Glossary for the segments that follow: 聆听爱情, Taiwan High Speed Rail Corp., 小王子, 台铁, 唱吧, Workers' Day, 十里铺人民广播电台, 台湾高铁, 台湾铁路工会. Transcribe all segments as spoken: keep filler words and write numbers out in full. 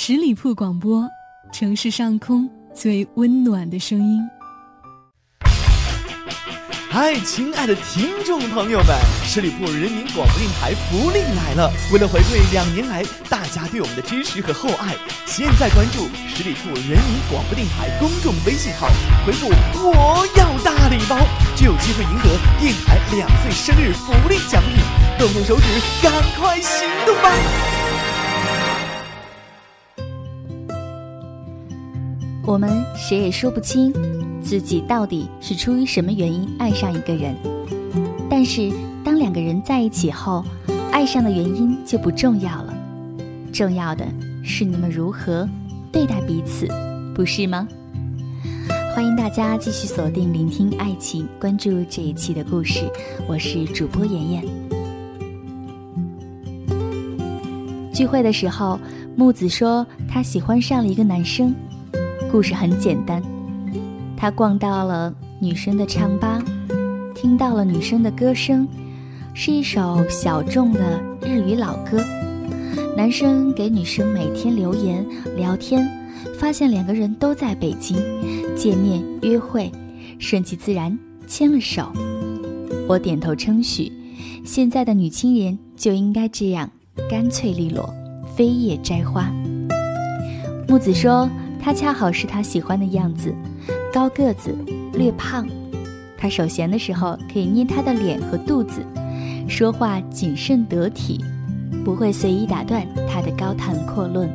十里铺广播，城市上空最温暖的声音。嗨，亲爱的听众朋友们，十里铺人民广播电台福利来了！为了回馈两年来大家对我们的支持和厚爱，现在关注十里铺人民广播电台公众微信号，回复“我要大礼包”，就有机会赢得电台两岁生日福利奖品。动动手指，赶快行动吧！我们谁也说不清自己到底是出于什么原因爱上一个人，但是当两个人在一起后，爱上的原因就不重要了，重要的是你们如何对待彼此，不是吗？欢迎大家继续锁定聆听爱情，关注这一期的故事，我是主播妍妍。聚会的时候，木子说他喜欢上了一个男生，故事很简单，他逛到了女生的唱吧，听到了女生的歌声，是一首小众的日语老歌。男生给女生每天留言聊天，发现两个人都在北京，见面约会，顺其自然牵了手。我点头称许，现在的女青年就应该这样，干脆利落，飞叶摘花。木子说他恰好是他喜欢的样子，高个子，略胖，他手闲的时候可以捏他的脸和肚子，说话谨慎得体，不会随意打断他的高谈阔论。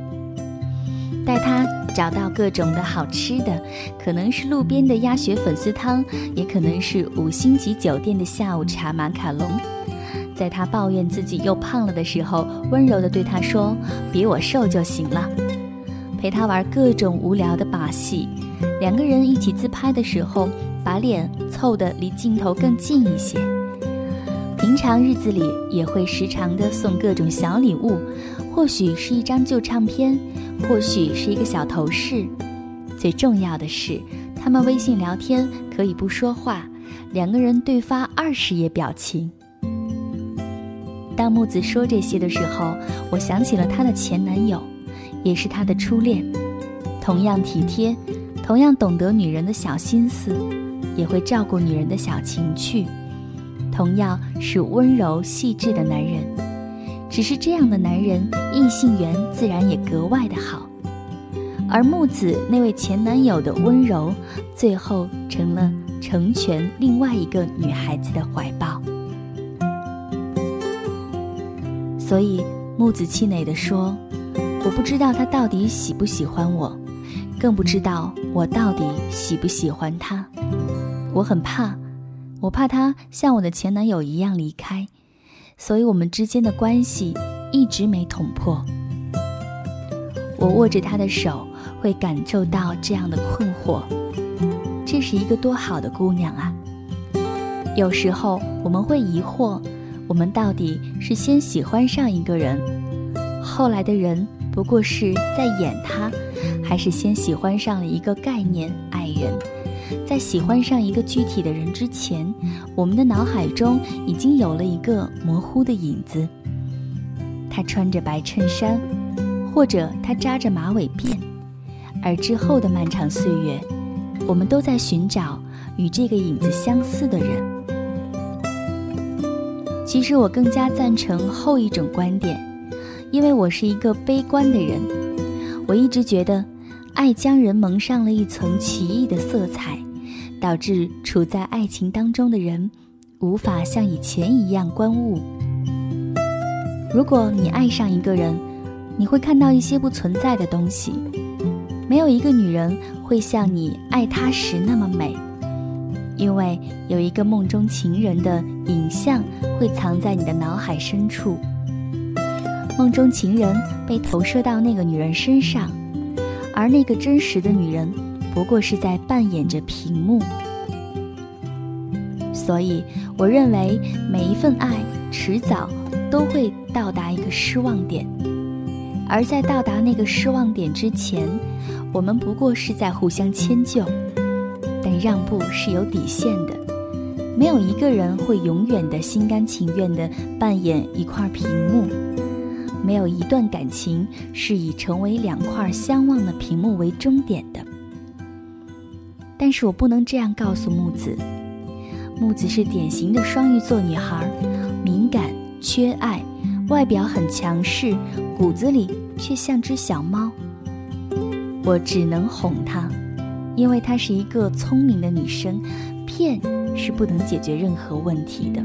带他找到各种的好吃的，可能是路边的鸭血粉丝汤，也可能是五星级酒店的下午茶马卡龙。在他抱怨自己又胖了的时候，温柔地对他说，比我瘦就行了。陪他玩各种无聊的把戏，两个人一起自拍的时候，把脸凑得离镜头更近一些。平常日子里也会时常的送各种小礼物，或许是一张旧唱片，或许是一个小头饰。最重要的是，他们微信聊天可以不说话，两个人对发二十页表情。当木子说这些的时候，我想起了她的前男友，也是她的初恋，同样体贴，同样懂得女人的小心思，也会照顾女人的小情趣，同样是温柔细致的男人。只是这样的男人，异性缘自然也格外的好。而木子那位前男友的温柔，最后成了成全另外一个女孩子的怀抱。所以木子气馁地说，我不知道他到底喜不喜欢我，更不知道我到底喜不喜欢他。我很怕，我怕他像我的前男友一样离开，所以我们之间的关系一直没捅破。我握着他的手，会感受到这样的困惑，这是一个多好的姑娘啊。有时候我们会疑惑，我们到底是先喜欢上一个人，后来的人不过是在演他，还是先喜欢上了一个概念爱人。在喜欢上一个具体的人之前，我们的脑海中已经有了一个模糊的影子，他穿着白衬衫，或者他扎着马尾辫。而之后的漫长岁月，我们都在寻找与这个影子相似的人。其实我更加赞成后一种观点，因为我是一个悲观的人，我一直觉得爱将人蒙上了一层奇异的色彩，导致处在爱情当中的人无法像以前一样观物。如果你爱上一个人，你会看到一些不存在的东西，没有一个女人会像你爱她时那么美，因为有一个梦中情人的影像会藏在你的脑海深处，梦中情人被投射到那个女人身上，而那个真实的女人不过是在扮演着屏幕。所以我认为每一份爱迟早都会到达一个失望点，而在到达那个失望点之前，我们不过是在互相迁就，但让步是有底线的，没有一个人会永远的心甘情愿的扮演一块屏幕。没有一段感情是以成为两块相望的屏幕为终点的。但是我不能这样告诉木子，木子是典型的双鱼座女孩，敏感、缺爱，外表很强势，骨子里却像只小猫。我只能哄她，因为她是一个聪明的女生，骗是不能解决任何问题的。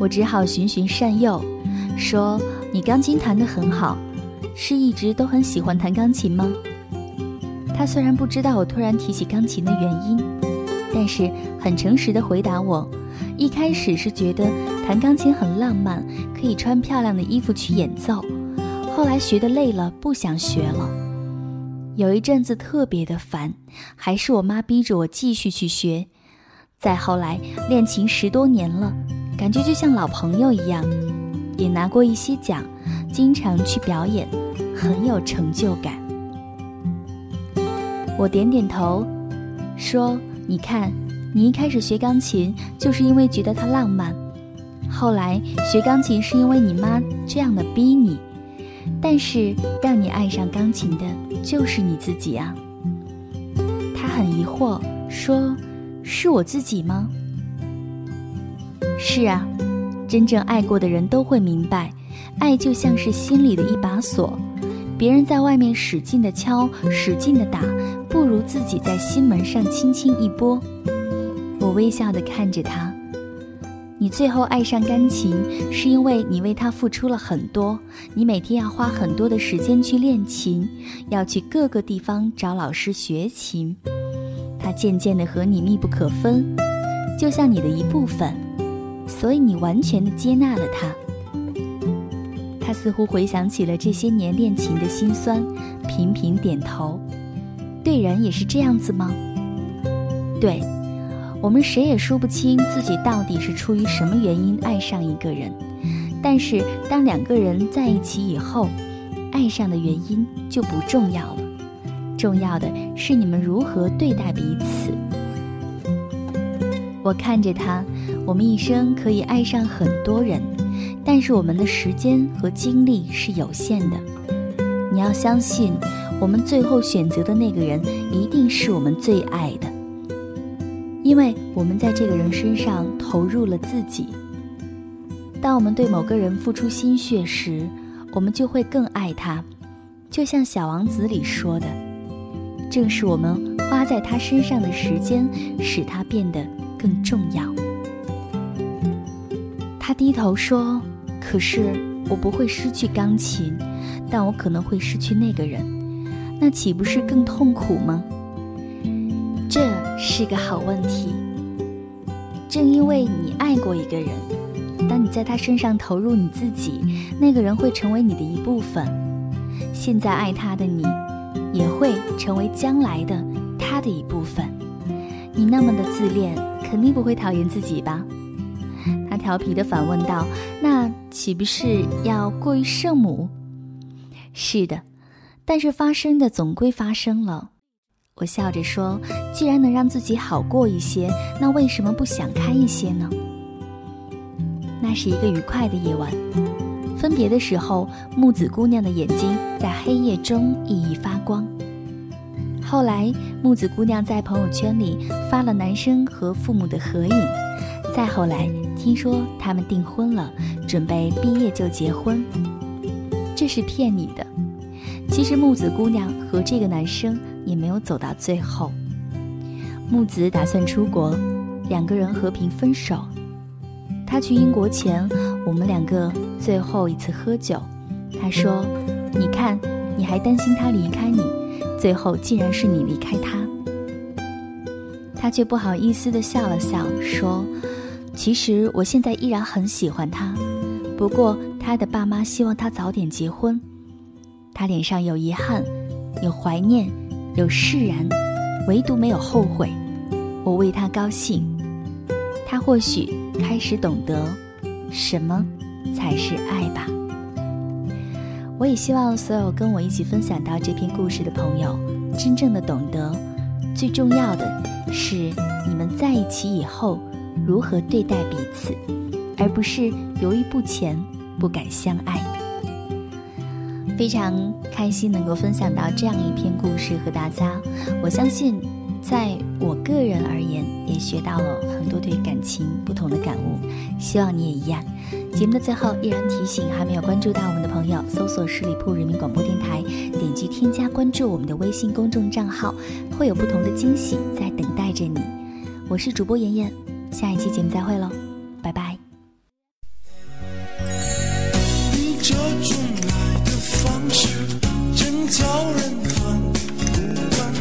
我只好循循善诱，说你钢琴弹得很好，是一直都很喜欢弹钢琴吗？她虽然不知道我突然提起钢琴的原因，但是很诚实地回答我，一开始是觉得弹钢琴很浪漫，可以穿漂亮的衣服去演奏，后来学得累了，不想学了。有一阵子特别的烦，还是我妈逼着我继续去学。再后来练琴十多年了，感觉就像老朋友一样，也拿过一些奖，经常去表演，很有成就感。我点点头，说你看，你一开始学钢琴就是因为觉得它浪漫，后来学钢琴是因为你妈这样的逼你，但是让你爱上钢琴的就是你自己啊。她很疑惑，说是我自己吗？是啊，真正爱过的人都会明白，爱就像是心里的一把锁，别人在外面使劲的敲，使劲的打，不如自己在心门上轻轻一拨。我微笑地看着他，你最后爱上钢琴，是因为你为他付出了很多，你每天要花很多的时间去练琴，要去各个地方找老师学琴，他渐渐地和你密不可分，就像你的一部分，所以你完全的接纳了他。他似乎回想起了这些年练琴的辛酸，频频点头。对人也是这样子吗？对，我们谁也说不清自己到底是出于什么原因爱上一个人，但是当两个人在一起以后，爱上的原因就不重要了，重要的是你们如何对待彼此。我看着他，我们一生可以爱上很多人，但是我们的时间和精力是有限的。你要相信，我们最后选择的那个人一定是我们最爱的，因为我们在这个人身上投入了自己。当我们对某个人付出心血时，我们就会更爱他。就像《小王子》里说的，正是我们花在他身上的时间，使他变得更重要。他低头说，可是我不会失去钢琴，但我可能会失去那个人，那岂不是更痛苦吗？这是个好问题。正因为你爱过一个人，当你在他身上投入你自己，那个人会成为你的一部分，现在爱他的你也会成为将来的他的一部分。你那么的自恋，肯定不会讨厌自己吧？他调皮地反问道，那岂不是要过于圣母？是的，但是发生的总归发生了。我笑着说，既然能让自己好过一些，那为什么不想开一些呢？那是一个愉快的夜晚，分别的时候，木子姑娘的眼睛在黑夜中熠熠发光。后来木子姑娘在朋友圈里发了男生和父母的合影，再后来听说他们订婚了，准备毕业就结婚。这是骗你的，其实木子姑娘和这个男生也没有走到最后。木子打算出国，两个人和平分手。他去英国前，我们两个最后一次喝酒，他说你看，你还担心他离开你，最后竟然是你离开他。他却不好意思地笑了笑，说其实我现在依然很喜欢他，不过他的爸妈希望他早点结婚。他脸上有遗憾，有怀念，有释然，唯独没有后悔。我为他高兴，他或许开始懂得什么才是爱吧。我也希望所有跟我一起分享到这篇故事的朋友，真正的懂得，最重要的是你们在一起以后如何对待彼此，而不是犹豫不前，不敢相爱。非常开心能够分享到这样一篇故事和大家，我相信在我个人而言也学到了很多对感情不同的感悟，希望你也一样。节目的最后依然提醒还没有关注到我们的朋友，搜索十里铺人民广播电台，点击添加关注我们的微信公众账号，会有不同的惊喜在等待着你。我是主播妍妍，下一期节目再会喽，拜拜。用这种爱的方式真叫人烦，不管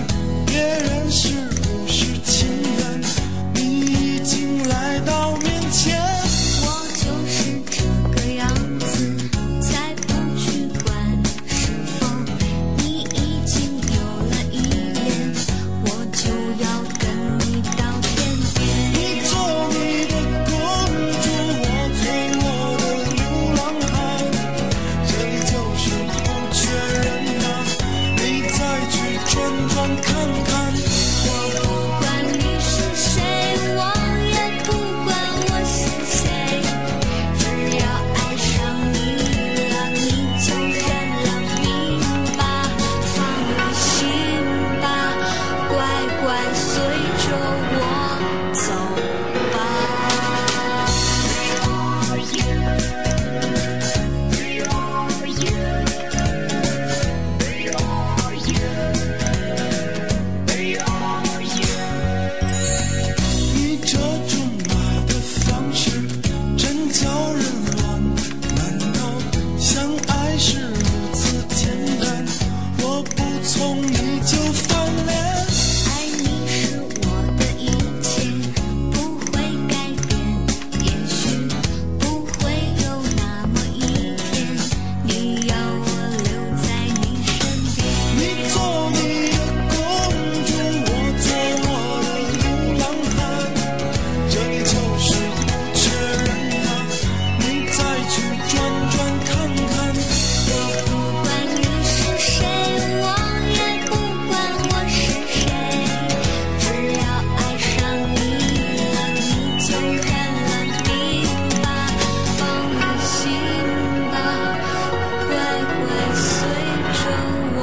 别人是不是情人，你已经来到面前。我就是这个样子，才不去管是否你已经有了依恋，我就要跟你到天边。你做你的公主，我做我的流浪汉，这就是不缺人啊，你再去转转看看。我不管你是谁，我也不管我是谁，只要爱上你了，你就认了命吧，放了心吧，乖乖随着我走吧。你这种爱的方式真叫人乱，难道相爱是如此简单？我不从你就翻脸，爱你是我的一切，不会改变，也许不会有那么一天，你要我留在你身边。你做你的公主，我做我的流浪汉，这就是不缺人啊，你再去转转看看。我不管你是谁，我也不管我是谁，只要爱上你了，你就认了命吧，放了心吧，乖乖随着我走吧。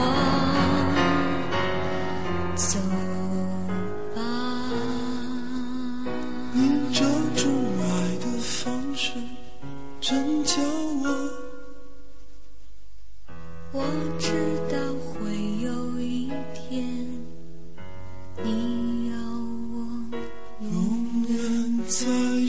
你这种爱的方式真叫我，我知道会有一天，你要我永远在身十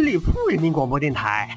里铺人民广播电台，